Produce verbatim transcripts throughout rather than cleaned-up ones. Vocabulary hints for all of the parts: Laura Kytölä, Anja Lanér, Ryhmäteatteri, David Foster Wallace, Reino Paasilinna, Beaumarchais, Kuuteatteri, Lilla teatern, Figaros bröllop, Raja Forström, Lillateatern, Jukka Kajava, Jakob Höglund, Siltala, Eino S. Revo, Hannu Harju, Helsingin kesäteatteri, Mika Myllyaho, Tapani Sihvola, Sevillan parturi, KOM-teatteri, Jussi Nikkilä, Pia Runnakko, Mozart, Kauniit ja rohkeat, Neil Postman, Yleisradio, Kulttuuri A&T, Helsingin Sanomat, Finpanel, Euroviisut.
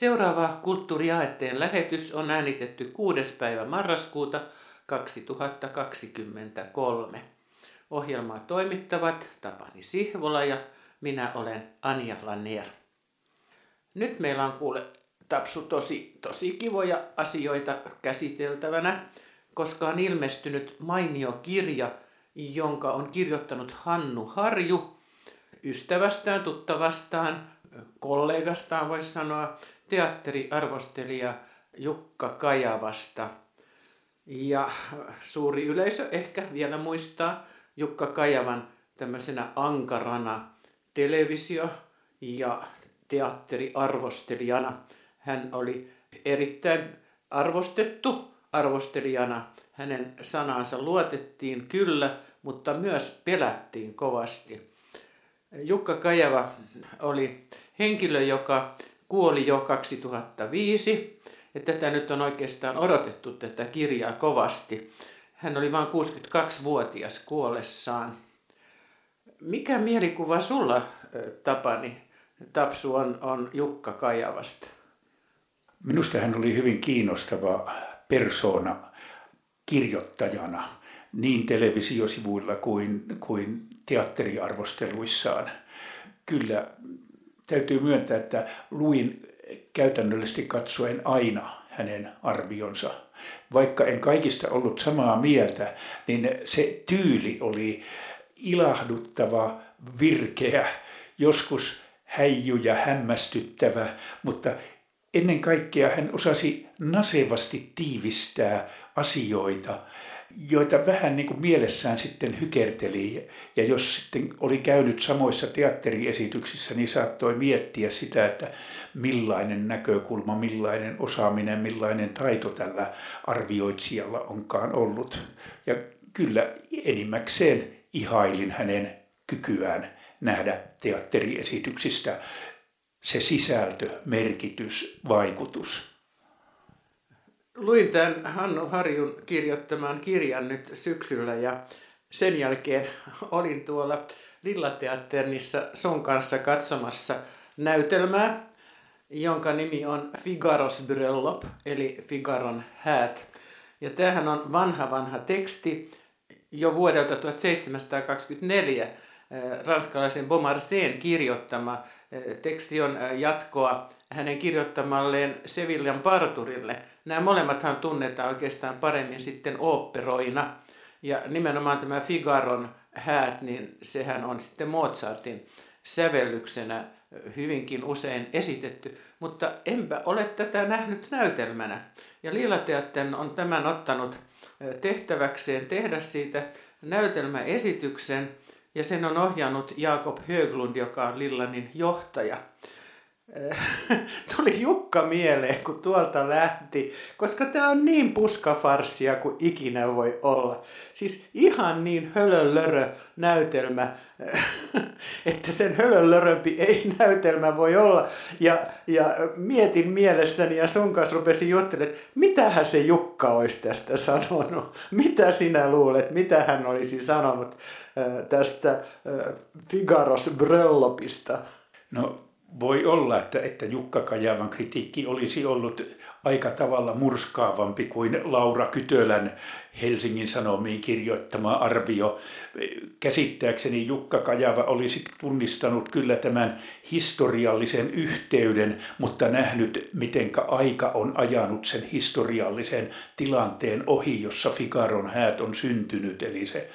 Seuraava Kulttuuri A and T:n lähetys on äänitetty kuudes päivä marraskuuta kaksituhattakaksikymmentäkolme. Ohjelmaa toimittavat Tapani Sihvola ja minä olen Anja Lanér. Nyt meillä on kuule Tapsu tosi, tosi kivoja asioita käsiteltävänä, koska on ilmestynyt mainio kirja, jonka on kirjoittanut Hannu Harju ystävästään, tuttavastaan, kollegastaan voisi sanoa, teatteriarvostelija Jukka Kajavasta. Ja suuri yleisö ehkä vielä muistaa Jukka Kajavan tämmöisenä ankarana televisio- ja teatteriarvostelijana. Hän oli erittäin arvostettu arvostelijana. Hänen sanansa luotettiin kyllä, mutta myös pelättiin kovasti. Jukka Kajava oli henkilö, joka kuoli jo kaksituhattaviisi. Ja tätä nyt on oikeastaan odotettu tätä kirjaa kovasti. Hän oli vain kuusikymmentäkaksivuotias kuollessaan. Mikä mielikuva sulla, Tapani, Tapsu, on, on Jukka Kajavasta? Minusta hän oli hyvin kiinnostava persoona kirjoittajana niin televisiosivuilla kuin, kuin teatteriarvosteluissaan. Kyllä täytyy myöntää, että luin käytännöllisesti katsoen aina hänen arvionsa. Vaikka en kaikista ollut samaa mieltä, niin se tyyli oli ilahduttava, virkeä, joskus häijy ja hämmästyttävä, mutta ennen kaikkea hän osasi nasevasti tiivistää asioita, joita vähän niin kuin mielessään sitten hykerteli. Ja jos sitten oli käynyt samoissa teatteriesityksissä, niin saattoi miettiä sitä, että millainen näkökulma, millainen osaaminen, millainen taito tällä arvioitsijalla onkaan ollut. Ja kyllä enimmäkseen ihailin hänen kykyään nähdä teatteriesityksistä se sisältö, merkitys, vaikutus. Luin tämän Hannu Harjun kirjoittaman kirjan nyt syksyllä ja sen jälkeen olin tuolla Lillateaternissa sun kanssa katsomassa näytelmää, jonka nimi on Figaros bröllop, eli Figaron häät. Ja tämähän on vanha vanha teksti jo vuodelta tuhatseitsemänsataakaksikymmentäneljä. Ranskalaisen Beaumarchaisen kirjoittama. Teksti on jatkoa hänen kirjoittamalleen Sevillan parturille. Nämä molemmathan tunnetaan oikeastaan paremmin sitten oopperoina. Ja nimenomaan tämä Figaron häät, niin sehän on sitten Mozartin sävellyksenä hyvinkin usein esitetty. Mutta enpä ole tätä nähnyt näytelmänä. Ja Lillateatern on tämän ottanut tehtäväkseen tehdä siitä näytelmäesityksen. Ja sen on ohjannut Jakob Höglund, joka on Lillanin johtaja. Tuli Jukka mieleen, kun tuolta lähti, koska tämä on niin puskafarssia kuin ikinä voi olla. Siis ihan niin hölönlörö näytelmä, että sen hölönlörömpi ei näytelmä voi olla. Ja, ja mietin mielessäni ja sun kanssa rupesin juttelemaan, että mitähän se Jukka olisi tästä sanonut. Mitä sinä luulet, mitä hän olisi sanonut tästä Figaros bröllopista? No, voi olla, että, että Jukka Kajavan kritiikki olisi ollut aika tavalla murskaavampi kuin Laura Kytölän Helsingin Sanomiin kirjoittama arvio. Käsittääkseni Jukka Kajava olisi tunnistanut kyllä tämän historiallisen yhteyden, mutta nähnyt, mitenkä aika on ajanut sen historiallisen tilanteen ohi, jossa Figaron häät on syntynyt, eli se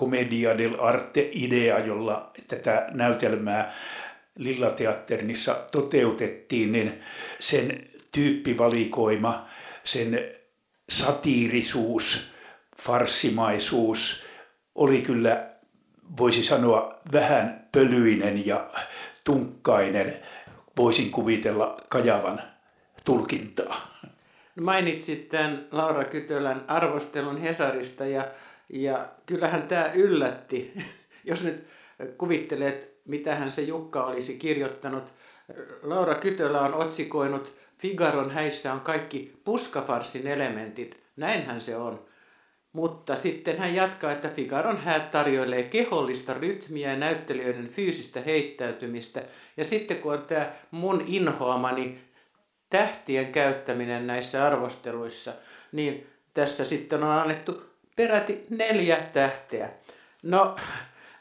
commedia dell'arte-idea, jolla tätä näytelmää Lillateaternissa toteutettiin, niin sen tyyppivalikoima, sen satiirisuus, farssimaisuus oli kyllä, voisi sanoa, vähän pölyinen ja tunkkainen, voisin kuvitella Kajavan tulkintaa. Mainitsit tämän Laura Kytölän arvostelun Hesarista ja, ja kyllähän tämä yllätti, jos nyt kuvittelet, mitähän se Jukka olisi kirjoittanut. Laura Kytölä on otsikoinut Figaron häissä on kaikki puskafarsin elementit. Näinhän se on. Mutta sitten hän jatkaa, että Figaron häät tarjoilee kehollista rytmiä ja näyttelijöiden fyysistä heittäytymistä. Ja sitten kun on tämä mun inhoamani tähtien käyttäminen näissä arvosteluissa, niin tässä sitten on annettu peräti neljä tähteä. No,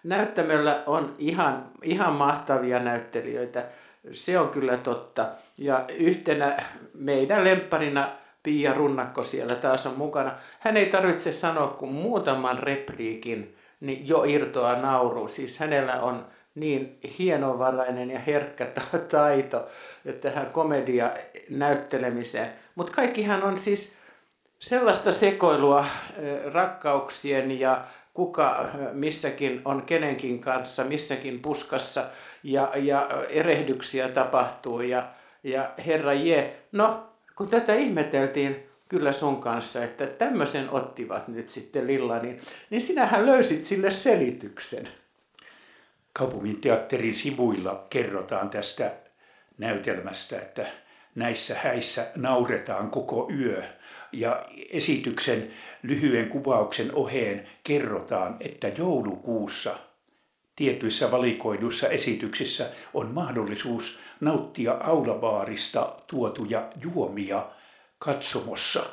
näyttämöllä on ihan, ihan mahtavia näyttelijöitä, se on kyllä totta. Ja yhtenä meidän lempparina Pia Runnakko siellä taas on mukana. Hän ei tarvitse sanoa kuin muutaman repliikin, niin jo irtoaa nauru. Siis hänellä on niin hienovarainen ja herkkä taito tähän komedia näyttelemiseen. Mutta kaikkihan on siis sellaista sekoilua rakkauksien ja kuka missäkin on kenenkin kanssa, missäkin puskassa ja, ja erehdyksiä tapahtuu ja, ja herra jee. No, kun tätä ihmeteltiin kyllä sun kanssa, että tämmöisen ottivat nyt sitten Lilla, niin, niin sinähän löysit sille selityksen. Kaupunginteatterin sivuilla kerrotaan tästä näytelmästä, että näissä häissä nauretaan koko yö. Ja esityksen lyhyen kuvauksen oheen kerrotaan, että joulukuussa tietyissä valikoiduissa esityksissä on mahdollisuus nauttia aulabaarista tuotuja juomia katsomossa.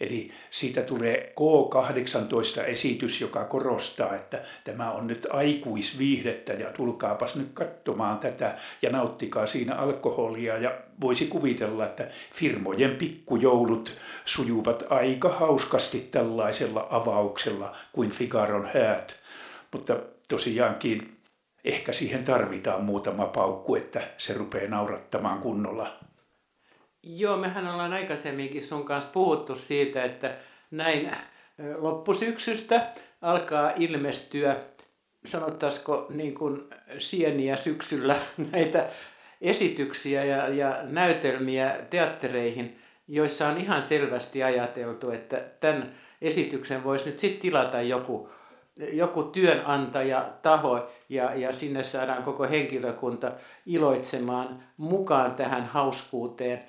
Eli siitä tulee K kahdeksantoista esitys, joka korostaa, että tämä on nyt aikuisviihdettä ja tulkaapas nyt katsomaan tätä ja nauttikaa siinä alkoholia. Ja voisi kuvitella, että firmojen pikkujoulut sujuvat aika hauskasti tällaisella avauksella kuin Figaron häät. Mutta tosiaankin ehkä siihen tarvitaan muutama paukku, että se rupeaa naurattamaan kunnolla. Joo, mehän ollaan aikaisemminkin sun kanssa puhuttu siitä, että näin loppusyksystä alkaa ilmestyä, sanottaisiko niin kuin sieniä syksyllä, näitä esityksiä ja, ja näytelmiä teattereihin, joissa on ihan selvästi ajateltu, että tämän esityksen voisi nyt sitten tilata joku, joku työnantajataho ja, ja sinne saadaan koko henkilökunta iloitsemaan mukaan tähän hauskuuteen.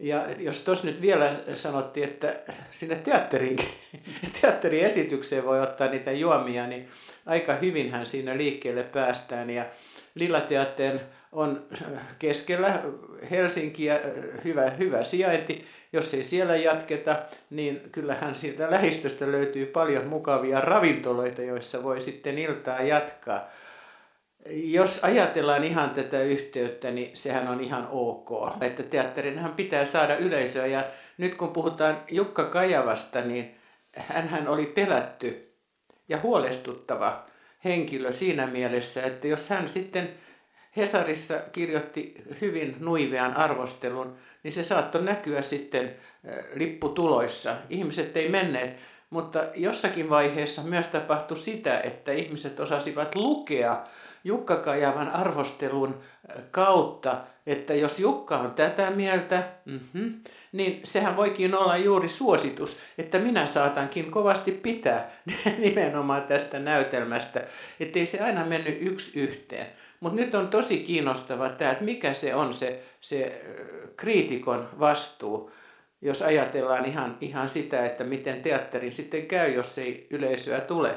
Ja jos tuossa nyt vielä sanottiin, että sinne teatteriesitykseen voi ottaa niitä juomia, niin aika hyvinhän siinä liikkeelle päästään. Ja Lillateatern on keskellä Helsinkiä hyvä, hyvä sijainti. Jos ei siellä jatketa, niin kyllähän siitä lähistöstä löytyy paljon mukavia ravintoloita, joissa voi sitten iltaa jatkaa. Jos ajatellaan ihan tätä yhteyttä, niin sehän on ihan ok. Että teatterinhan pitää saada yleisöä. Ja nyt kun puhutaan Jukka Kajavasta, niin hänhän oli pelätty ja huolestuttava henkilö siinä mielessä, että jos hän sitten Hesarissa kirjoitti hyvin nuivean arvostelun, niin se saattoi näkyä sitten lipputuloissa. Ihmiset ei menneet, mutta jossakin vaiheessa myös tapahtui sitä, että ihmiset osasivat lukea Jukka Kajavan arvostelun kautta, että jos Jukka on tätä mieltä, mm-hmm, niin sehän voikin olla juuri suositus, että minä saatankin kovasti pitää nimenomaan tästä näytelmästä, ettei se aina mennyt yksi yhteen. Mutta nyt on tosi kiinnostava tämä, että mikä se on se, se kriitikon vastuu, jos ajatellaan ihan, ihan sitä, että miten teatterin sitten käy, jos ei yleisöä tule.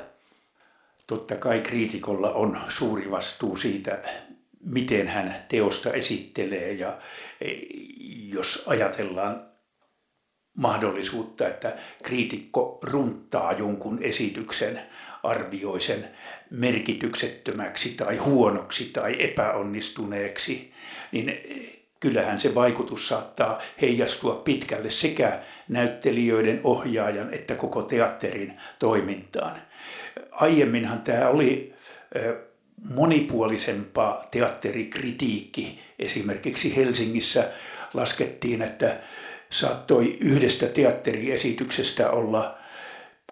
Totta kai kriitikolla on suuri vastuu siitä, miten hän teosta esittelee, ja jos ajatellaan mahdollisuutta, että kriitikko runttaa jonkun esityksen, arvioi sen merkityksettömäksi tai huonoksi tai epäonnistuneeksi, niin kyllähän se vaikutus saattaa heijastua pitkälle sekä näyttelijöiden, ohjaajan että koko teatterin toimintaan. Aiemminhan tämä oli monipuolisempaa teatterikritiikki. Esimerkiksi Helsingissä laskettiin, että saattoi yhdestä teatteriesityksestä olla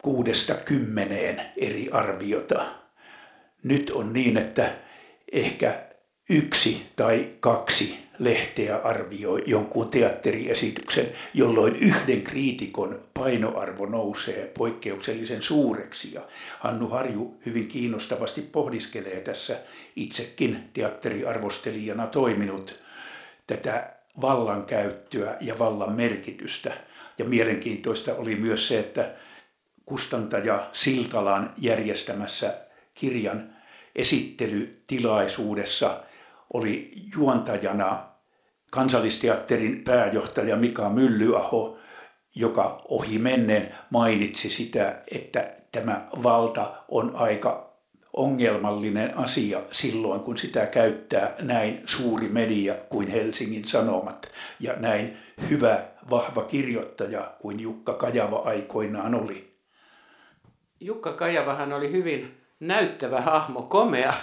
kuudesta kymmeneen eri arviota. Nyt on niin, että ehkä yksi tai kaksi lehteä arvioi jonkun teatteriesityksen, jolloin yhden kriitikon painoarvo nousee poikkeuksellisen suureksi. Ja Hannu Harju hyvin kiinnostavasti pohdiskelee tässä, itsekin teatteriarvostelijana toiminut, tätä vallankäyttöä ja vallan merkitystä. Ja mielenkiintoista oli myös se, että kustantaja Siltalan järjestämässä kirjan esittelytilaisuudessa oli juontajana Kansallisteatterin pääjohtaja Mika Myllyaho, joka ohimennen mainitsi sitä, että tämä valta on aika ongelmallinen asia silloin, kun sitä käyttää näin suuri media kuin Helsingin Sanomat ja näin hyvä, vahva kirjoittaja kuin Jukka Kajava aikoinaan oli. Jukka Kajavahan oli hyvin näyttävä hahmo, komea,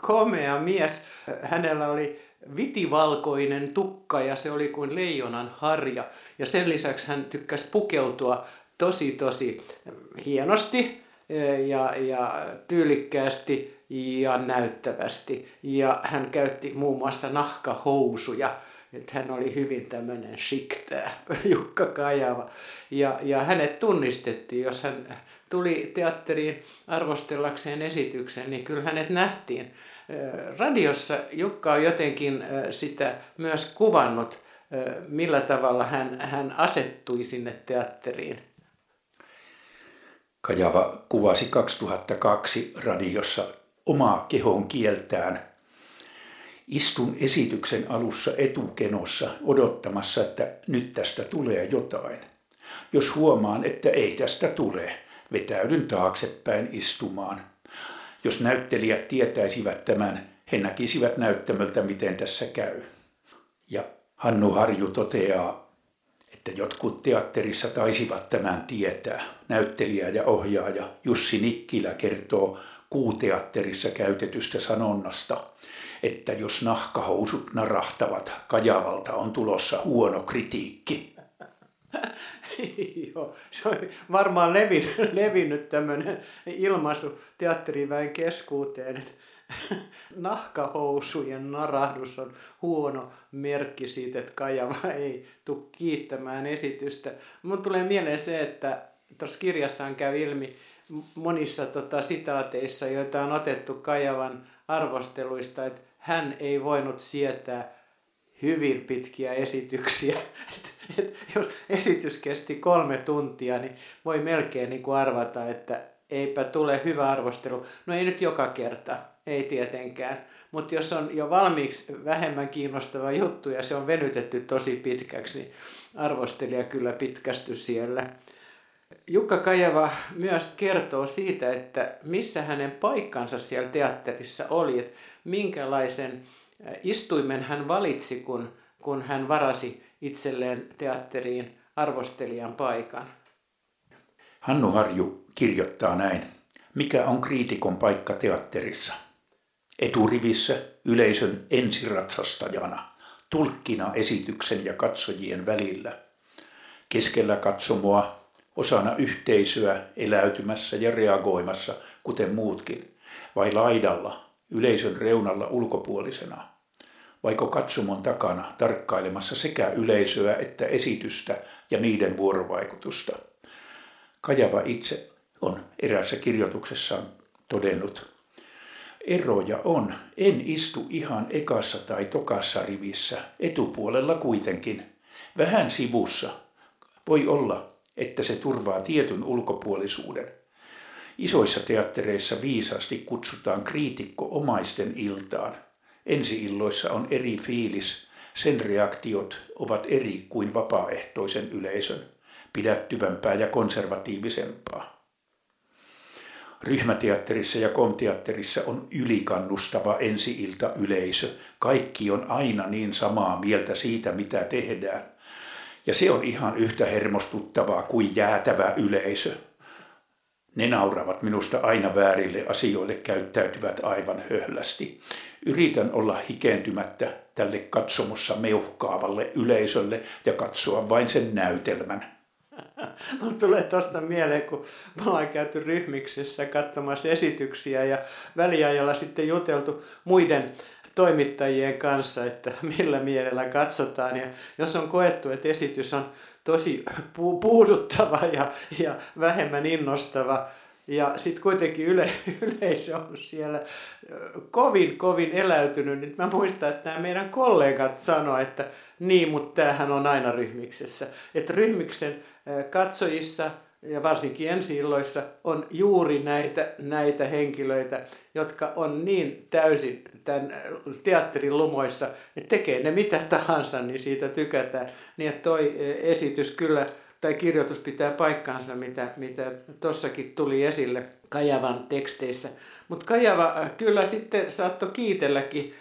komea mies. Hänellä oli vitivalkoinen tukka ja se oli kuin leijonan harja. Ja sen lisäksi hän tykkäsi pukeutua tosi tosi hienosti ja, ja tyylikkäästi ja näyttävästi. Ja hän käytti muun muassa nahkahousuja. Että hän oli hyvin tämmöinen shiktää, Jukka Kajava. Ja, ja hänet tunnistettiin, jos hän tuli teatteriin arvostellakseen esityksen, niin kyllä hänet nähtiin. Radiossa Jukka on jotenkin sitä myös kuvannut, millä tavalla hän, hän asettui sinne teatteriin. Kajava kuvasi kaksituhattakaksi radiossa omaa kehon kieltään. Istun esityksen alussa etukenossa odottamassa, että nyt tästä tulee jotain. Jos huomaan, että ei tästä tule, vetäydyn taaksepäin istumaan. Jos näyttelijät tietäisivät tämän, he näkisivät näyttämöltä, miten tässä käy. Ja Hannu Harju toteaa, että jotkut teatterissa taisivat tämän tietää. Näyttelijä ja ohjaaja Jussi Nikkilä kertoo Kuuteatterissa käytetystä sanonnasta, että jos nahkahousut narahtavat, Kajavalta on tulossa huono kritiikki. Joo, se on varmaan levinnyt, levinnyt tämmöinen ilmaisu teatteriväen keskuuteen, että nahkahousujen narahdus on huono merkki siitä, että Kajava ei tule kiittämään esitystä. Mun tulee mieleen se, että tuossa kirjassaan käy ilmi monissa tota, sitaateissa, joita on otettu Kajavan arvosteluista, että hän ei voinut sietää hyvin pitkiä esityksiä. Et, et, jos esitys kesti kolme tuntia, niin voi melkein niin kuin arvata, että eipä tule hyvä arvostelu. No ei nyt joka kerta, ei tietenkään. Mutta jos on jo valmiiksi vähemmän kiinnostava juttu ja se on venytetty tosi pitkäksi, niin arvostelija kyllä pitkästy siellä. Jukka Kajava myös kertoo siitä, että missä hänen paikkansa siellä teatterissa oli, että minkälaisen istuimen hän valitsi, kun, kun hän varasi itselleen teatteriin arvostelijan paikan. Hannu Harju kirjoittaa näin. Mikä on kriitikon paikka teatterissa? Eturivissä yleisön ensiratsastajana, tulkkina esityksen ja katsojien välillä, keskellä katsomoa, osana yhteisöä eläytymässä ja reagoimassa, kuten muutkin, vai laidalla, yleisön reunalla ulkopuolisena, vaiko katsomon takana tarkkailemassa sekä yleisöä että esitystä ja niiden vuorovaikutusta. Kajava itse on eräässä kirjoituksessaan todennut, eroja on, en istu ihan ekassa tai tokassa rivissä, etupuolella kuitenkin, vähän sivussa, voi olla, että se turvaa tietyn ulkopuolisuuden. Isoissa teattereissa viisaasti kutsutaan kriitikko omaisten iltaan. Ensi-illoissa on eri fiilis, sen reaktiot ovat eri kuin vapaaehtoisen yleisön, pidättyvämpää ja konservatiivisempaa. Ryhmäteatterissa ja KOM-teatterissa on ylikannustava ensi-ilta yleisö. Kaikki on aina niin samaa mieltä siitä, mitä tehdään. Ja se on ihan yhtä hermostuttavaa kuin jäätävä yleisö. Ne nauravat minusta aina väärille asioille, käyttäytyvät aivan höhlästi. Yritän olla hikentymättä tälle katsomossa meuhkaavalle yleisölle ja katsoa vain sen näytelmän. Mun tulee tuosta mieleen, kun me ollaan käyty ryhmiksessä katsomassa esityksiä ja väliajalla sitten juteltu muiden toimittajien kanssa, että millä mielellä katsotaan. Ja jos on koettu, että esitys on tosi puuduttava ja, ja vähemmän innostava, ja sitten kuitenkin yle, yleisö on siellä kovin, kovin eläytynyt. Nyt mä muistan, että nämä meidän kollegat sanoivat, että niin, mutta tämähän on aina ryhmiksessä. Että ryhmiksen katsojissa ja varsinkin ensi-illoissa on juuri näitä, näitä henkilöitä, jotka on niin täysin tämän teatterin lumoissa, että tekee ne mitä tahansa, niin siitä tykätään. Niin että toi esitys kyllä, tai kirjoitus pitää paikkansa, mitä, mitä tossakin tuli esille Kajavan teksteissä. Mutta Kajava kyllä sitten saattoi kiitelläkin.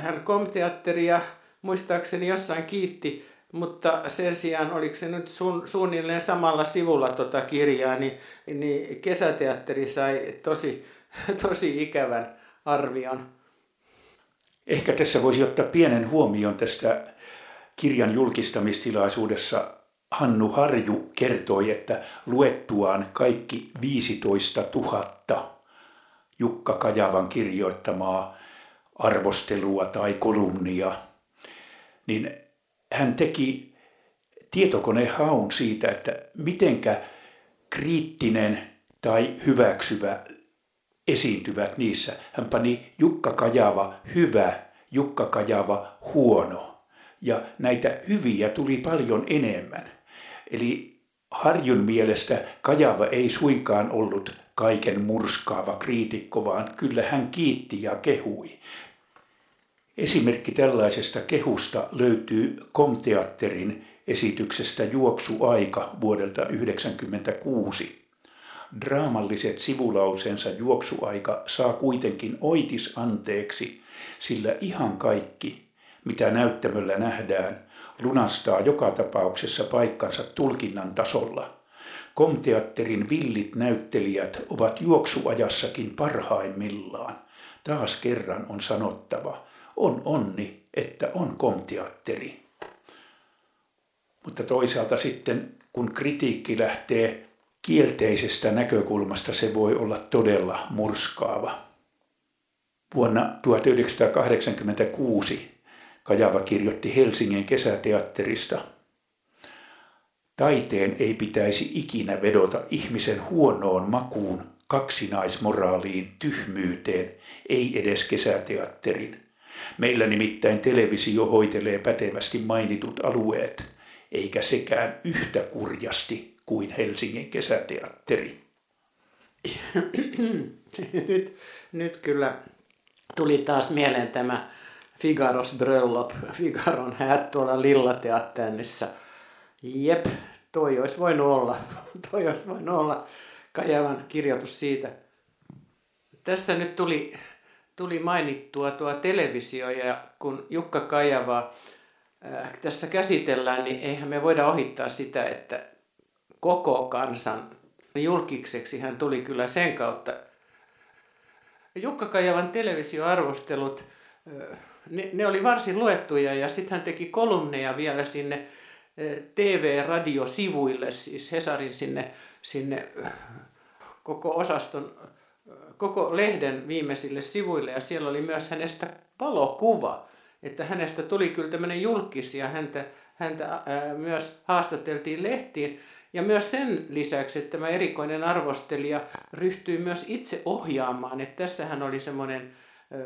Hän K O M-teatteria muistaakseni jossain kiitti, mutta sen sijaan, oliko se nyt sun, suunnilleen samalla sivulla tota kirjaa, niin, niin kesäteatteri sai tosi, tosi ikävän arvion. Ehkä tässä voisi ottaa pienen huomion tästä kirjan julkistamistilaisuudessa. Hannu Harju kertoi, että luettuaan kaikki viisitoistatuhatta Jukka Kajavan kirjoittamaa arvostelua tai kolumnia, niin hän teki tietokonehaun siitä, että mitenkä kriittinen tai hyväksyvä esiintyvät niissä. Hän pani Jukka Kajava hyvä, Jukka Kajava huono, ja näitä hyviä tuli paljon enemmän. Eli Harjun mielestä Kajava ei suinkaan ollut kaiken murskaava kriitikko, vaan kyllä hän kiitti ja kehui. Esimerkki tällaisesta kehusta löytyy K O M-teatterin esityksestä Juoksuaika vuodelta yhdeksänkymmentäkuusi. Draamalliset sivulausensa Juoksuaika saa kuitenkin oitis anteeksi, sillä ihan kaikki, mitä näyttämöllä nähdään, lunastaa joka tapauksessa paikkansa tulkinnan tasolla. K O M-teatterin villit näyttelijät ovat juoksuajassakin parhaimmillaan. Taas kerran on sanottava, on onni, että on K O M-teatteri. Mutta toisaalta sitten, kun kritiikki lähtee kielteisestä näkökulmasta, se voi olla todella murskaava. Vuonna tuhatyhdeksänsataakahdeksankymmentäkuusi Kajava kirjoitti Helsingin kesäteatterista: taiteen ei pitäisi ikinä vedota ihmisen huonoon makuun, kaksinaismoraaliin, tyhmyyteen, ei edes kesäteatterin. Meillä nimittäin televisio hoitelee pätevästi mainitut alueet, eikä sekään yhtä kurjasti kuin Helsingin kesäteatteri. Nyt, nyt kyllä tuli taas mieleen tämä Figaros bröllop, Figaron häät tuolla Lillateaternissa. Jep, toi olisi voinut olla, toi olisi voinut olla Kajavan kirjoitus siitä. Tässä nyt tuli, tuli mainittua tuo televisio, ja kun Jukka Kajavaa äh, tässä käsitellään, niin eihän me voida ohittaa sitä, että koko kansan julkikseksi hän tuli kyllä sen kautta. Jukka Kajavan televisioarvostelut, äh, ne, ne oli varsin luettuja, ja sitten hän teki kolumneja vielä sinne T V-radiosivuille, siis Hesarin sinne, sinne koko osaston, koko lehden viimeisille sivuille, ja siellä oli myös hänestä valokuva, että hänestä tuli kyllä tämmöinen julkis, ja häntä, häntä ää, myös haastateltiin lehtiin, ja myös sen lisäksi, että tämä erikoinen arvostelija ryhtyi myös itse ohjaamaan, että tässähän oli semmoinen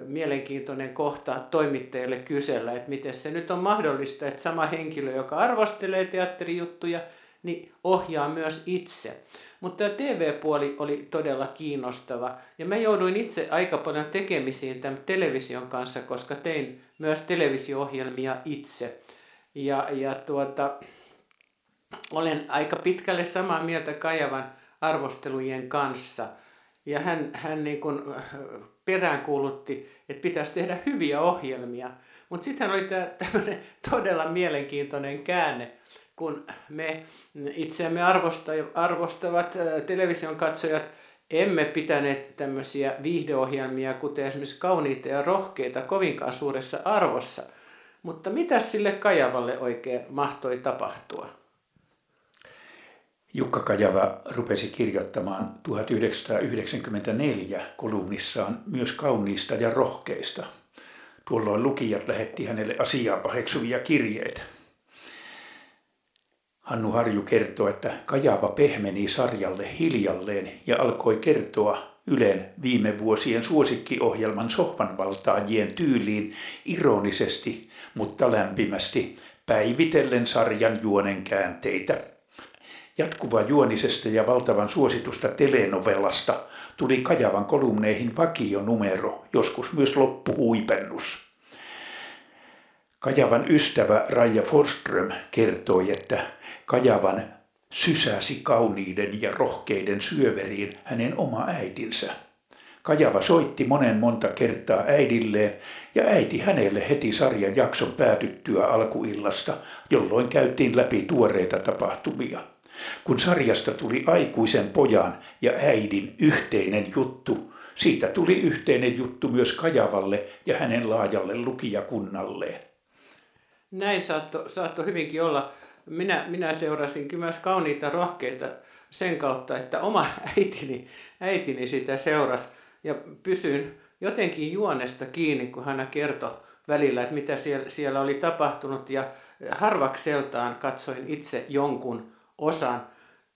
mielenkiintoinen kohta toimittajille kysellä, että miten se nyt on mahdollista, että sama henkilö, joka arvostelee teatterijuttuja, niin ohjaa myös itse. Mutta tämä T V-puoli oli todella kiinnostava, ja mä jouduin itse aika paljon tekemisiin tämän television kanssa, koska tein myös televisio-ohjelmia itse. Ja, ja tuota, olen aika pitkälle samaa mieltä Kajavan arvostelujen kanssa. Ja hän, hän niin kuin peräänkuulutti, että pitäisi tehdä hyviä ohjelmia. Mutta sitten oli tämmöinen todella mielenkiintoinen käänne, kun me itseämme arvostavat television katsojat emme pitäneet tämmöisiä viihdeohjelmia, kuten esimerkiksi Kauniita ja rohkeita, kovinkaan suuressa arvossa. Mutta mitä sille Kajavalle oikein mahtoi tapahtua? Jukka Kajava rupesi kirjoittamaan tuhatyhdeksänsataayhdeksänkymmentäneljä kolumnissaan myös kauniista ja rohkeista. Tuolloin lukijat lähetti hänelle asiaa paheksuvia kirjeitä. Hannu Harju kertoo, että Kajava pehmeni sarjalle hiljalleen ja alkoi kertoa Ylen viime vuosien suosikkiohjelman sohvanvaltaajien tyyliin ironisesti, mutta lämpimästi, päivitellen sarjan juonenkäänteitä. Jatkuvajuonisesta ja valtavan suositusta telenovelasta tuli Kajavan kolumneihin vakionumero, joskus myös loppuhuipennus. Kajavan ystävä Raja Forström kertoi, että Kajavan sysäsi kauniiden ja rohkeiden syöveriin hänen oma äitinsä. Kajava soitti monen monta kertaa äidilleen ja äiti hänelle heti sarjan jakson päätyttyä alkuillasta, jolloin käytiin läpi tuoreita tapahtumia. Kun sarjasta tuli aikuisen pojan ja äidin yhteinen juttu, siitä tuli yhteinen juttu myös Kajavalle ja hänen laajalle lukijakunnalleen. Näin saattoi saatto hyvinkin olla. Minä, minä seurasin myös Kauniita rohkeita sen kautta, että oma äitini, äitini sitä seurasi. Ja pysyin jotenkin juonesta kiinni, kun hän kertoi välillä, että mitä siellä, siellä oli tapahtunut. Ja harvakseltaan katsoin itse jonkun osan.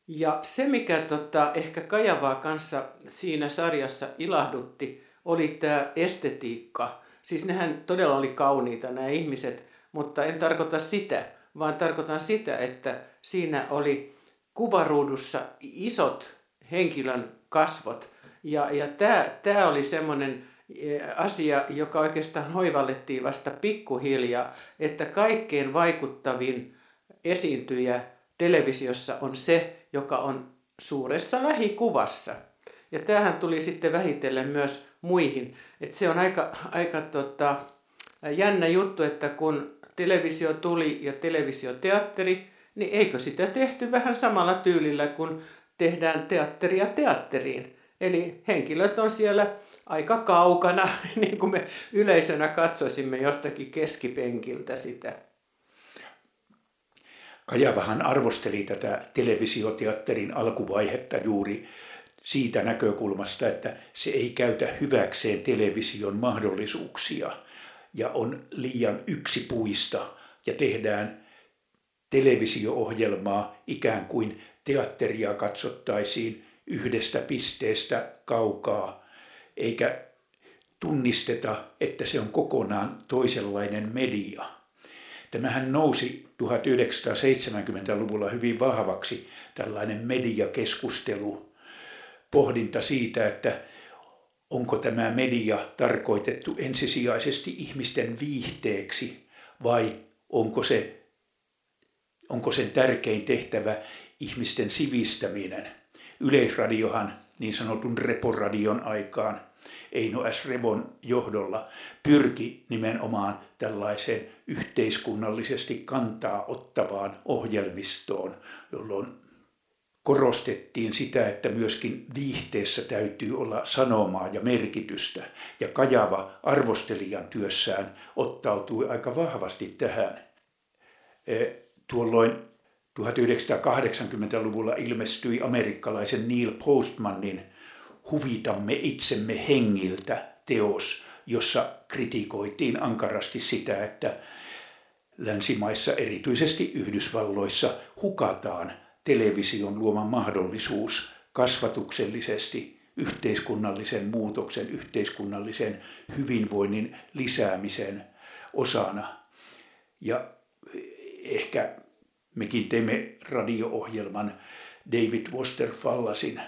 Ja se, mikä tota, ehkä Kajavaa kanssa siinä sarjassa ilahdutti, oli tämä estetiikka. Siis nehän todella oli kauniita nämä ihmiset, mutta en tarkoita sitä, vaan tarkoitan sitä, että siinä oli kuvaruudussa isot henkilön kasvot. Ja, ja tämä, tämä oli semmoinen asia, joka oikeastaan hoivallettiin vasta pikkuhiljaa, että kaikkein vaikuttavin esiintyjä televisiossa on se, joka on suuressa lähikuvassa. Ja tämähän tuli sitten vähitellen myös muihin. Et se on aika, aika tota, jännä juttu, että kun televisio tuli ja televisioteatteri, niin eikö sitä tehty vähän samalla tyylillä kuin tehdään teatteria teatteriin. Eli henkilöt on siellä aika kaukana, niin kuin me yleisönä katsoisimme jostakin keskipenkiltä sitä. Kajavahan arvosteli tätä televisioteatterin alkuvaihetta juuri siitä näkökulmasta, että se ei käytä hyväkseen television mahdollisuuksia ja on liian yksipuista ja tehdään televisio-ohjelmaa ikään kuin teatteria katsottaisiin yhdestä pisteestä kaukaa, eikä tunnisteta, että se on kokonaan toisenlainen media. Tämähän nousi tuhatyhdeksänsataaseitsemänkymmentäluvulla hyvin vahvaksi tällainen mediakeskustelu, pohdinta siitä, että onko tämä media tarkoitettu ensisijaisesti ihmisten viihteeksi vai onko se, onko sen tärkein tehtävä ihmisten sivistäminen. Yleisradiohan niin sanotun reporadion aikaan Eino S. Revon johdolla pyrki nimenomaan tällaiseen yhteiskunnallisesti kantaa ottavaan ohjelmistoon, jolloin korostettiin sitä, että myöskin viihteessä täytyy olla sanomaa ja merkitystä. Ja Kajava arvostelijan työssään ottautui aika vahvasti tähän. Tuolloin tuhatyhdeksänsataakahdeksankymmentäluvulla ilmestyi amerikkalaisen Neil Postmanin Huvitamme itsemme hengiltä teos, jossa kritikoitiin ankarasti sitä, että länsimaissa, erityisesti Yhdysvalloissa, hukataan television luoma mahdollisuus kasvatuksellisesti yhteiskunnallisen muutoksen, yhteiskunnallisen hyvinvoinnin lisäämisen osana. Ja ehkä mekin teimme radio-ohjelman David Foster Wallacen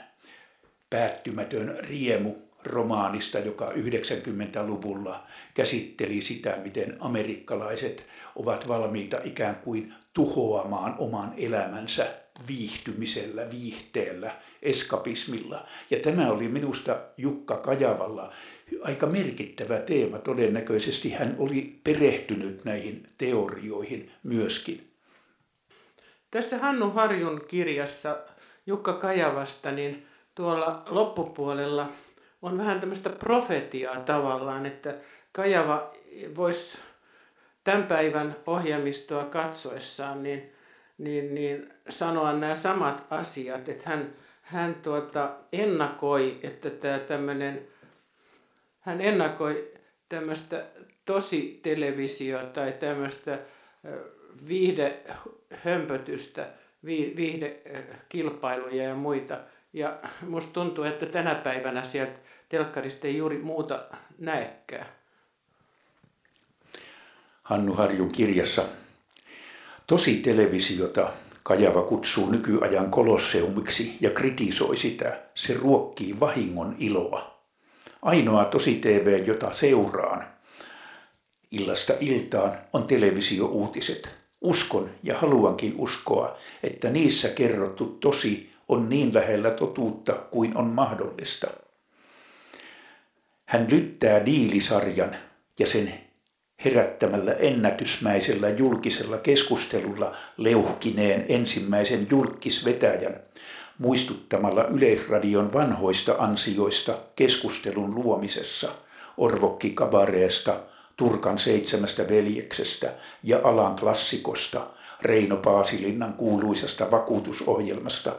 Päättymätön riemu -romaanista, joka yhdeksänkymmentäluvulla käsitteli sitä, miten amerikkalaiset ovat valmiita ikään kuin tuhoamaan oman elämänsä viihtymisellä, viihteellä, eskapismilla. Ja tämä oli minusta Jukka Kajavalla aika merkittävä teema. Todennäköisesti hän oli perehtynyt näihin teorioihin myöskin. Tässä Hannu Harjun kirjassa Jukka Kajavasta, niin tuolla loppupuolella on vähän tämmöistä profetiaa tavallaan, että Kajava voisi tämän päivän ohjelmistoa katsoessaan niin, niin, niin sanoa nämä samat asiat, että hän, hän tuota ennakoi, että tämä tämmöinen, hän ennakoi tämmöistä tositelevisiota tai tämmöistä viihdehömpötystä, viihdekilpailuja ja muita. Ja musta tuntuu, että tänä päivänä sieltä telkkarista ei juuri muuta näekään. Hannu Harjun kirjassa Tosi televisiota Kajava kutsuu nykyajan kolosseumiksi ja kritisoi sitä. Se ruokkii vahingon iloa. Ainoa tosi T V, jota seuraan illasta iltaan, on televisiouutiset. Uskon ja haluankin uskoa, että niissä kerrottu tosi on niin lähellä totuutta kuin on mahdollista. Hän lyttää diilisarjan ja sen herättämällä ennätysmäisellä julkisella keskustelulla leuhkineen ensimmäisen julkkisvetäjän, muistuttamalla Yleisradion vanhoista ansioista keskustelun luomisessa, Orvokki-kabareesta, Turkan seitsemästä veljeksestä ja alan klassikosta, Reino Paasilinnan kuuluisesta vakuutusohjelmasta,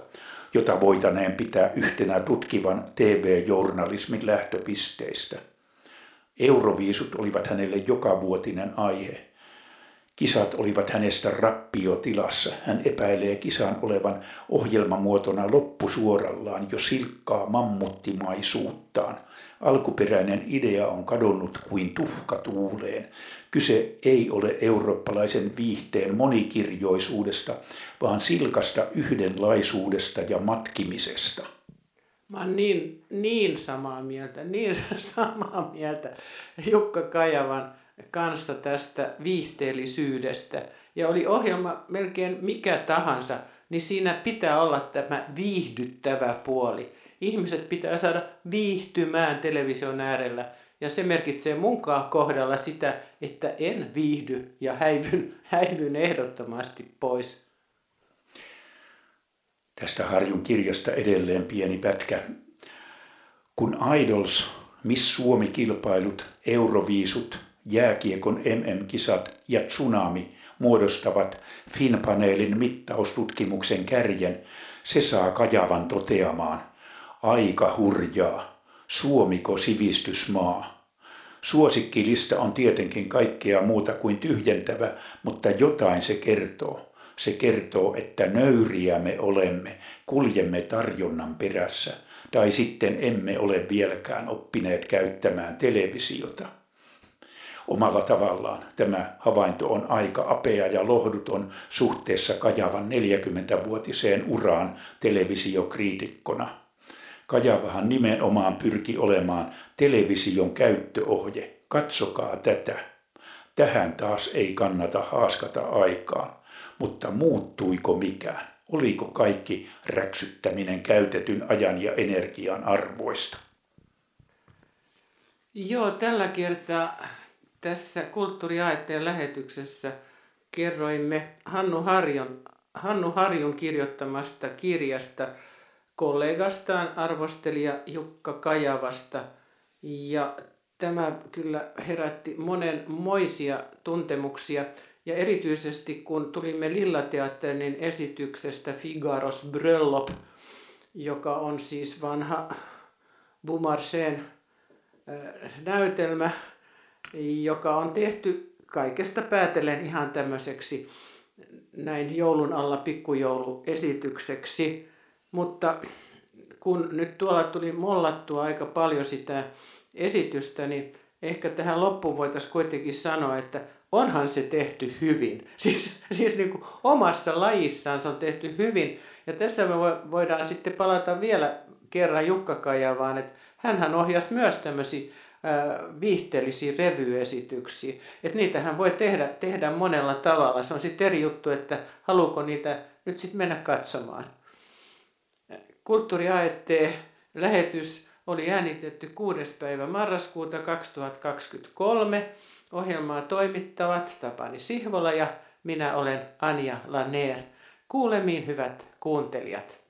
jota voitaneen pitää yhtenä tutkivan T V-journalismin lähtöpisteistä. Euroviisut olivat hänelle jokavuotinen aihe. Kisat olivat hänestä rappiotilassa. Hän epäilee kisan olevan ohjelmamuotona loppusuorallaan jo silkkaa mammuttimaisuuttaan. Alkuperäinen idea on kadonnut kuin tuhka tuuleen. Kyse ei ole eurooppalaisen viihteen monikirjoisuudesta, vaan silkasta yhdenlaisuudesta ja matkimisesta. Mä oon niin, niin samaa mieltä, niin samaa mieltä Jukka Kajavan kanssa tästä viihteellisyydestä. Ja oli ohjelma melkein mikä tahansa, niin siinä pitää olla tämä viihdyttävä puoli. Ihmiset pitää saada viihtymään television äärellä. Ja se merkitsee munkaan kohdalla sitä, että en viihdy ja häivyn, häivyn ehdottomasti pois. Tästä Harjun kirjasta edelleen pieni pätkä. Kun Idols, Miss Suomi-kilpailut, Euroviisut, jääkiekon M M-kisat ja tsunami muodostavat Finpaneelin mittaustutkimuksen kärjen, se saa Kajavan toteamaan: aika hurjaa. Suomiko sivistysmaa? Suosikkilista on tietenkin kaikkea muuta kuin tyhjentävä, mutta jotain se kertoo. Se kertoo, että nöyriä me olemme, kuljemme tarjonnan perässä, tai sitten emme ole vieläkään oppineet käyttämään televisiota. Omalla tavallaan tämä havainto on aika apea ja lohduton suhteessa Kajavan neljäkymmenvuotiseen uraan televisiokriitikkona. Kajavahan nimenomaan pyrki olemaan television käyttöohje. Katsokaa tätä. Tähän taas ei kannata haaskata aikaa. Mutta muuttuiko mikään? Oliko kaikki räksyttäminen käytetyn ajan ja energian arvoista? Joo, tällä kertaa tässä Kulttuuri A and T:n lähetyksessä kerroimme Hannu Harjun, Hannu Harjun kirjoittamasta kirjasta kollegastaan arvostelija Jukka Kajavasta. Ja tämä kyllä herätti monenmoisia tuntemuksia. Ja erityisesti kun tulimme Lillateaternin esityksestä Figaros bröllop, joka on siis vanha Beaumarchaisen näytelmä, joka on tehty kaikesta päätellen ihan tämmöiseksi näin joulun alla pikkujouluesitykseksi. Mutta kun nyt tuolla tuli mollattua aika paljon sitä esitystä, niin ehkä tähän loppuun voitaisiin kuitenkin sanoa, että onhan se tehty hyvin. Siis, siis niin kuin omassa lajissaan se on tehty hyvin. Ja tässä me voidaan sitten palata vielä kerran Jukka Kajavaan, että hänhän ohjasi myös tämmöisiä äh, viihteellisiä revyesityksiä. Että niitähän voi tehdä, tehdä monella tavalla. Se on sitten eri juttu, että haluuko niitä nyt sitten mennä katsomaan. Kulttuuri A and T lähetys oli äänitetty kuudes päivä marraskuuta kaksituhattakaksikymmentäkolme. Ohjelmaa toimittavat Tapani Sihvola ja minä olen Anja Lanér. Kuulemiin, hyvät kuuntelijat.